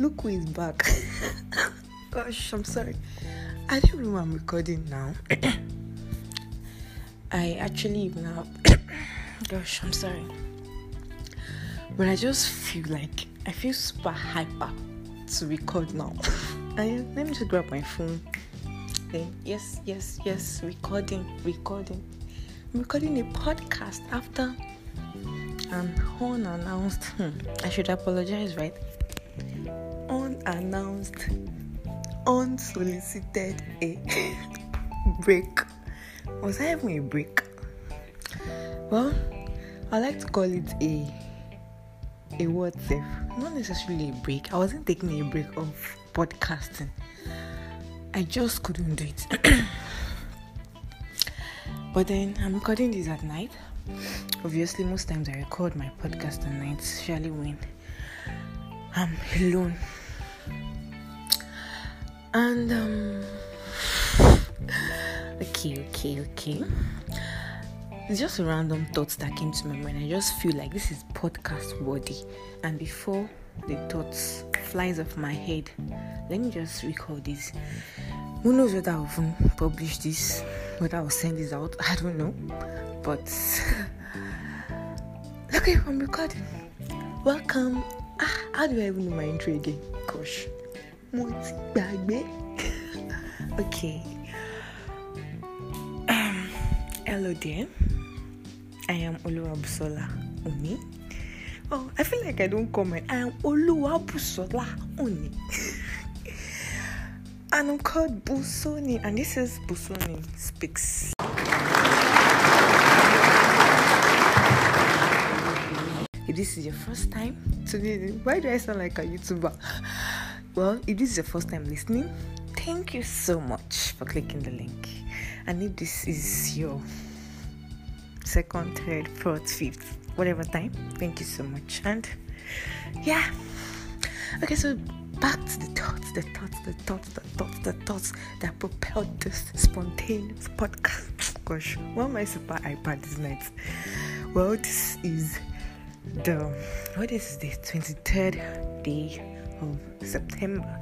Look who is back. Gosh, I'm sorry. I don't know I'm recording now. I actually even have... Gosh, I'm sorry. But I just feel like... I feel super hyper to record now. Let me just grab my phone. Okay. Yes. Recording. I'm recording a podcast after an unannounced... I should apologize, right? Unannounced, unsolicited a break. Was I having a break? Well, I like to call it a what if. Not necessarily a break. I wasn't taking a break of podcasting. I just couldn't do it. But then I'm recording this at night. Obviously, most times I record my podcast at night, especially when I'm alone. And okay. It's just a random thoughts that came to my mind. I just feel like this is podcast worthy. And before the thoughts flies off my head, let me just record this. Who knows whether I'll even publish this, whether I'll send this out, I don't know. But okay, I'm recording. Welcome. How do I even do my intro again? Gosh. Okay. Hello there. I am Oluwabusola Oni. Oh, I feel like I don't comment. I am Oluwabusola Oni. And I'm called Busoni, and this is Busoni Speaks. If this is your first time today, why do I sound like a YouTuber? Well, if this is your first time listening, thank you so much for clicking the link. And if this is your second, third, fourth, fifth, whatever time, thank you so much. And yeah. Okay, so back to the thoughts that propelled this spontaneous podcast. Gosh, why am I super iPad this night? Well, this is the 23rd day of September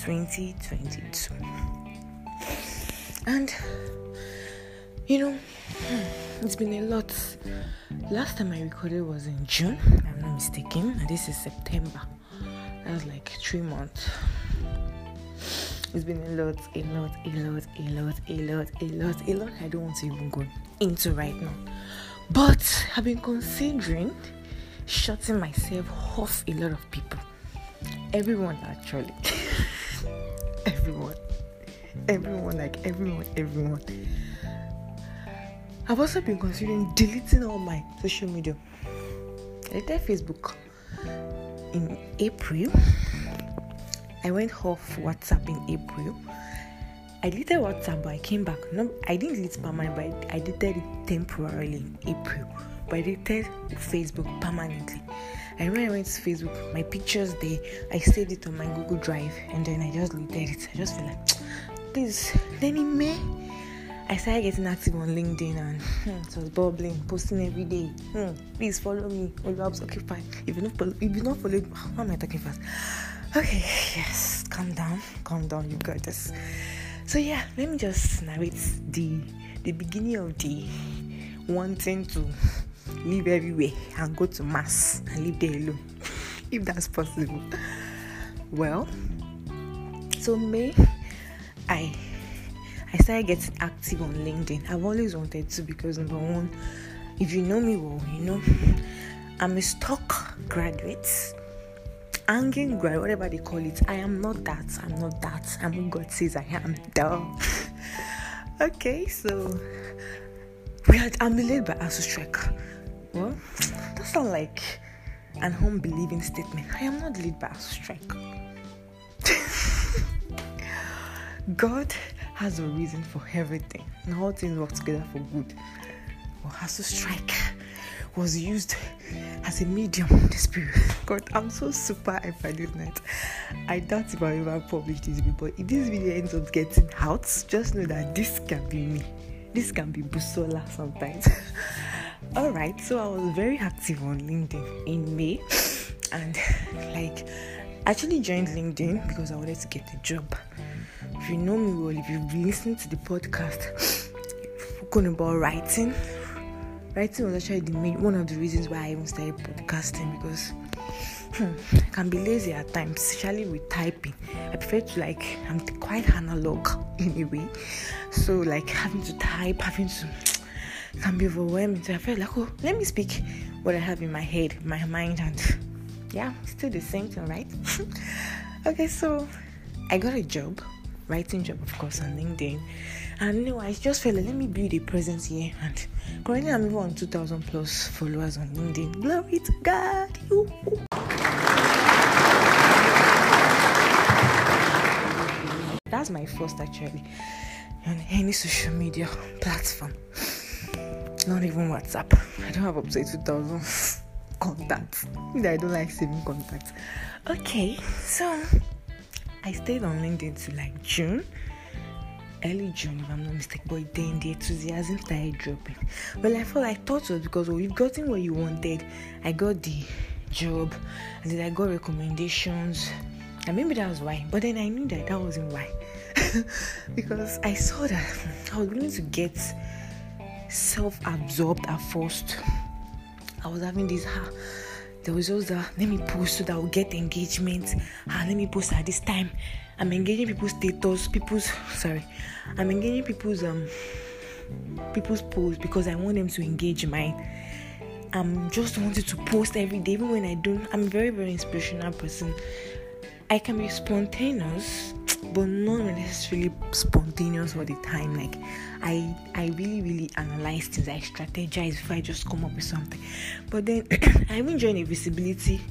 2022, and it's been a lot. Last time I recorded was in June, if I'm not mistaken, and this is September. That was like 3 months. It's been a lot. I don't want to even go into right now, but I've been considering shutting myself off a lot of people. Everyone, actually. Everyone. I've also been considering deleting all my social media. I deleted Facebook in April. I went off WhatsApp in April. I deleted WhatsApp, but I came back. No, I didn't delete it permanently, but I deleted it temporarily in April. But I deleted Facebook permanently. I remember I went to Facebook, my pictures there, I saved it on my Google Drive, and then I just deleted it. I just feel like, please, then in May, I started getting active on LinkedIn, and it was bubbling, posting every day. Please follow me, Oluwabusola. Okay, fine. If you not follow, how am I talking fast? Okay, yes, calm down, you got this. So yeah, let me just narrate the beginning of the wanting to live everywhere and go to mass and live there alone, if that's possible. Well, so May, I started getting active on LinkedIn. I've always wanted to, because number one, if you know me well, you know I'm a stock graduate, hanging grad, whatever they call it. I am not that. I'm who God says I am. Duh. Okay, so I'm delayed by ASU strike. Well, that sounds like an unbelieving statement. I am not delayed by ASU strike. God has a reason for everything, and all things work together for good. Well, ASU strike was used as a medium in this period. God, I'm so super hyper this night. I doubt if I ever publish this video, but if this video ends up getting out, just know that this can be me. This can be Busola sometimes. Alright, so I was very active on LinkedIn in May, and like I actually joined LinkedIn because I wanted to get a job. If you know me well, if you've been listening to the podcast, talking about writing, writing was actually one of the reasons why I even started podcasting, because I can be lazy at times, especially with typing. I prefer to, like, I'm quite analog in a way, so like having to type, can be overwhelming. So I felt like, oh, let me speak what I have in my head, my mind, and yeah, still the same thing, right? Okay, so I got a job, writing job, of course, on LinkedIn, and you know, I just felt like, let me build a presence here, and currently I'm even on 2,000 plus followers on LinkedIn. Glory to God! That's my first, actually, on any social media platform. Not even WhatsApp. I don't have up to 2,000 contacts. I don't like saving contacts. Okay, so I stayed on LinkedIn till like June, early June if I'm not mistaken. But then the enthusiasm started dropping. Well, I thought it was because you've gotten what you wanted. I got the job, and then I got recommendations, and maybe that was why. But then I knew that wasn't why, because I saw that I was going to get self-absorbed at first. I was having this there was just let me post so that I will get engagement. Let me post at this time. I'm engaging people's status, I'm engaging people's posts because I want them to engage mine. I'm just wanted to post every day, even when I don't. I'm a very, very inspirational person. I can be spontaneous, but not necessarily spontaneous all the time. Like, I really, really analyze things. I strategize before I just come up with something. But then I even joined a visibility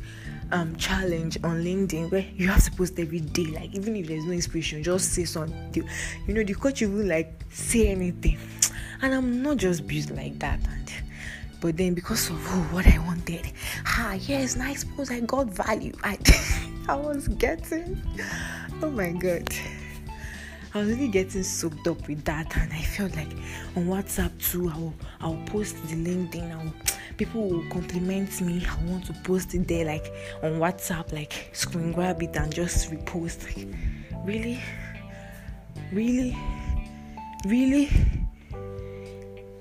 challenge on LinkedIn where you have to post every day. Like, even if there's no inspiration, just say something. You know, the coach will say anything. And I'm not just built like that. But then because of what I wanted, yes, nice post, I got value. I was getting, oh my God, I was really getting soaked up with that. And I felt like on WhatsApp too, I'll post the LinkedIn, people will compliment me, I want to post it there, like on WhatsApp, like screen grab it and just repost. Like, really,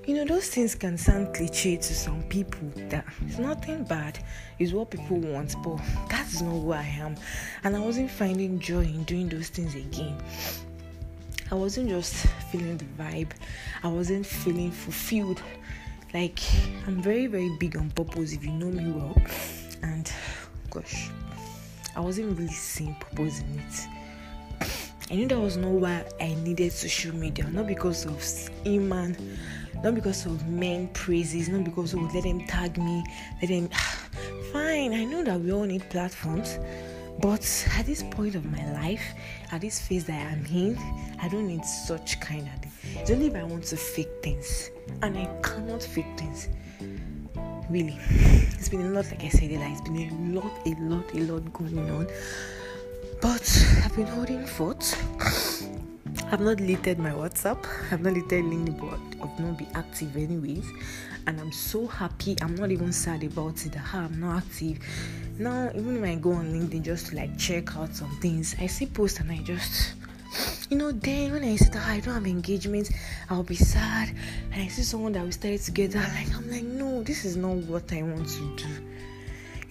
you know, those things can sound cliche to some people. That it's nothing bad, it's what people want, but that's not who I am. And I wasn't finding joy in doing those things again. I wasn't just feeling the vibe. I wasn't feeling fulfilled. Like, I'm very, very big on purpose, if you know me well. And gosh, I wasn't really seeing purpose in it. I knew that was not why I needed social media, not because of Iman, not because of men praises, not because of let them tag me, fine, I know that we all need platforms, but at this point of my life, at this phase that I'm in, I don't need such kind of thing. It's only if I want to fake things, and I cannot fake things. Really, it's been a lot, like I said, it's been a lot going on. But I've been holding forth. I've not deleted my WhatsApp. I've not deleted LinkedIn, but I've not been active anyways. And I'm so happy. I'm not even sad about it. I'm not active. Now, even when I go on LinkedIn just to check out some things, I see posts and I just, then when I see that I don't have engagement, I'll be sad. And I see someone that we started together. I'm like, no, this is not what I want to do.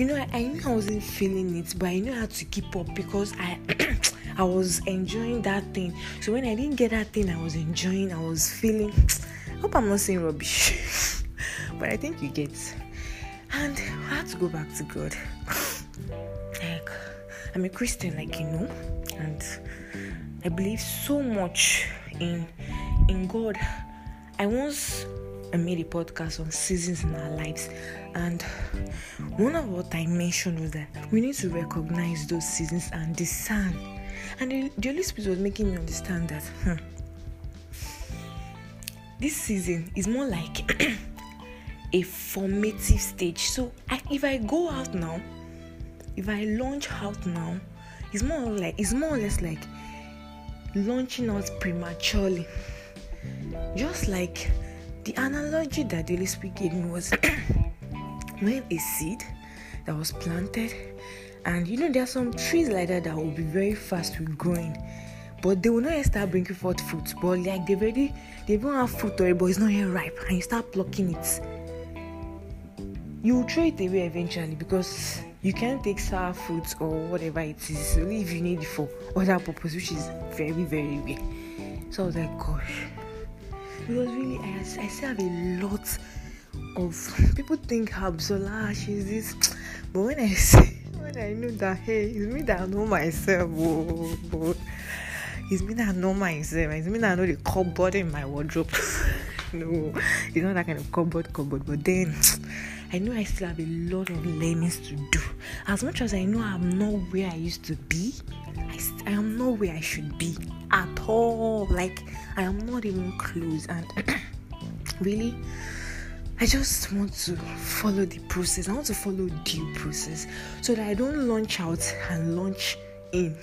I knew I wasn't feeling it, but I knew I had to keep up because I was enjoying that thing. So when I didn't get that thing I was enjoying, I was feeling, I hope I'm not saying rubbish, but I think you get. And I had to go back to God. I'm a Christian, and I believe so much in God. I made a podcast on seasons in our lives, and one of what I mentioned was that we need to recognize those seasons and discern. And the Holy Spirit was making me understand that this season is more like a formative stage. So if I go out now, if I launch out now, it's more or less like launching out prematurely. Just like the analogy that the Holy Spirit gave me was when a seed that was planted And you know, there are some trees like that will be very fast with growing, but they will not yet start bringing forth fruit. But like they don't have fruit already, but it's not yet ripe, and you start plucking it. You will throw it away eventually, because you can't take sour fruits or whatever it is, only if you need it for other purpose, which is very, very weird. So I was like, gosh. Because really, I still have a lot of people think Habzola, she's this. But when I know that, hey, it's me that I know myself. Oh. It's me that I know myself. It's me that I know the cupboard in my wardrobe. No, it's not that kind of cupboard. But then, I know I still have a lot of learnings to do. As much as I know I'm not where I used to be, I am not where I should be at all. Like, I am not even close. And really, I just want to follow the process. I want to follow due process, so that I don't launch out and launch in.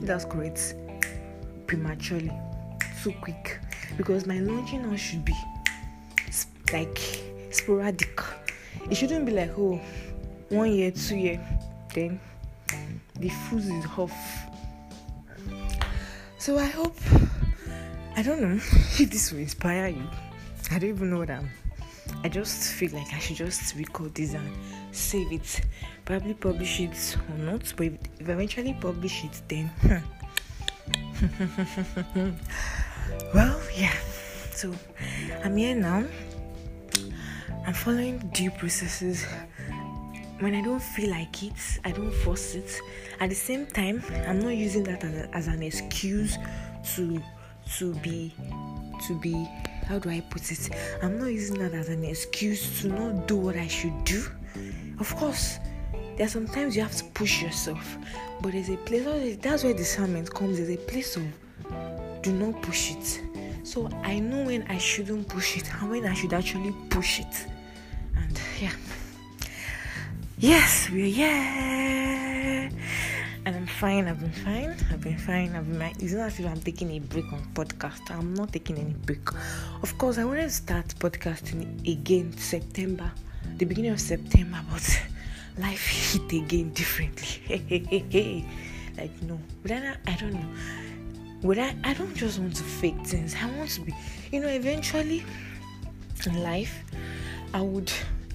That's correct. Prematurely, too quick, because my launching out should be like sporadic. It shouldn't be like, oh, 1 year, 2 year, then the food is off. So I hope, I don't know if this will inspire you. I don't even know what I just feel like I should just record this and save it. Probably publish it or not, but if I eventually publish it, then well, yeah. So I'm here now. I'm following due processes. When I don't feel like it, I don't force it. At the same time, I'm not using that as an excuse to be. How do I put it? I'm not using that as an excuse to not do what I should do. Of course, there are sometimes you have to push yourself, but there's a place. That's where discernment comes. There's a place of do not push it. So I know when I shouldn't push it and when I should actually push it. And yeah. Yes, we're here. And I'm fine. I've been fine. It's not as if I'm taking a break on podcast. I'm not taking any break. Of course, I wanted to start podcasting again the beginning of September, but life hit again differently. Like, no. But I don't know. But I don't just want to fake things. I want to be, you know, eventually in life, I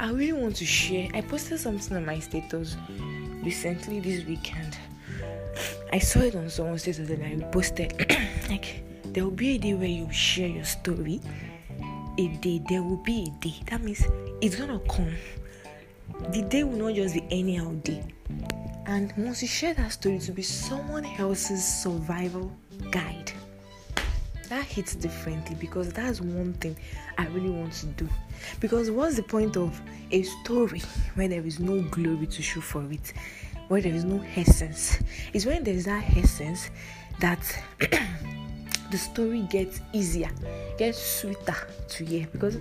really want to share. I posted something on my status recently this weekend. I saw it on someone's status and I reposted. Like, there will be a day where you share your story. There will be a day. That means it's gonna come. The day will not just be any old day. And once you share that story, to be someone else's survival guide. That hits differently, because that's one thing I really want to do. Because what's the point of a story when there is no glory to show for it, where there is no essence? It's when there is that essence that the story gets easier, gets sweeter to hear. Because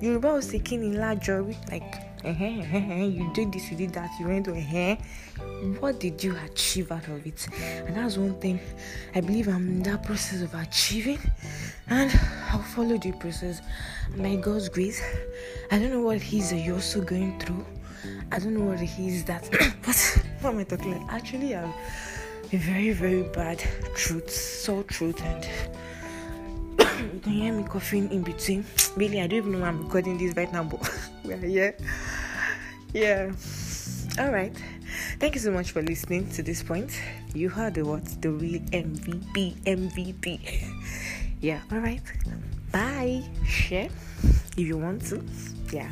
Yoruba was taking in large jury, like, you did this, you did that, you went to what did you achieve out of it? And that's one thing I believe I'm in that process of achieving, and I'll follow the process. By God's grace, I don't know what he's you're also going through. I don't know what he's that. What am I talking about? Actually, I have a very, very bad truth, and you can hear me coughing in between. Really, I don't even know why I'm recording this right now, but we are here. Yeah. Alright. Thank you so much for listening to this point. You heard the real MVP. Yeah, alright. Bye. Share if you want to. Yeah.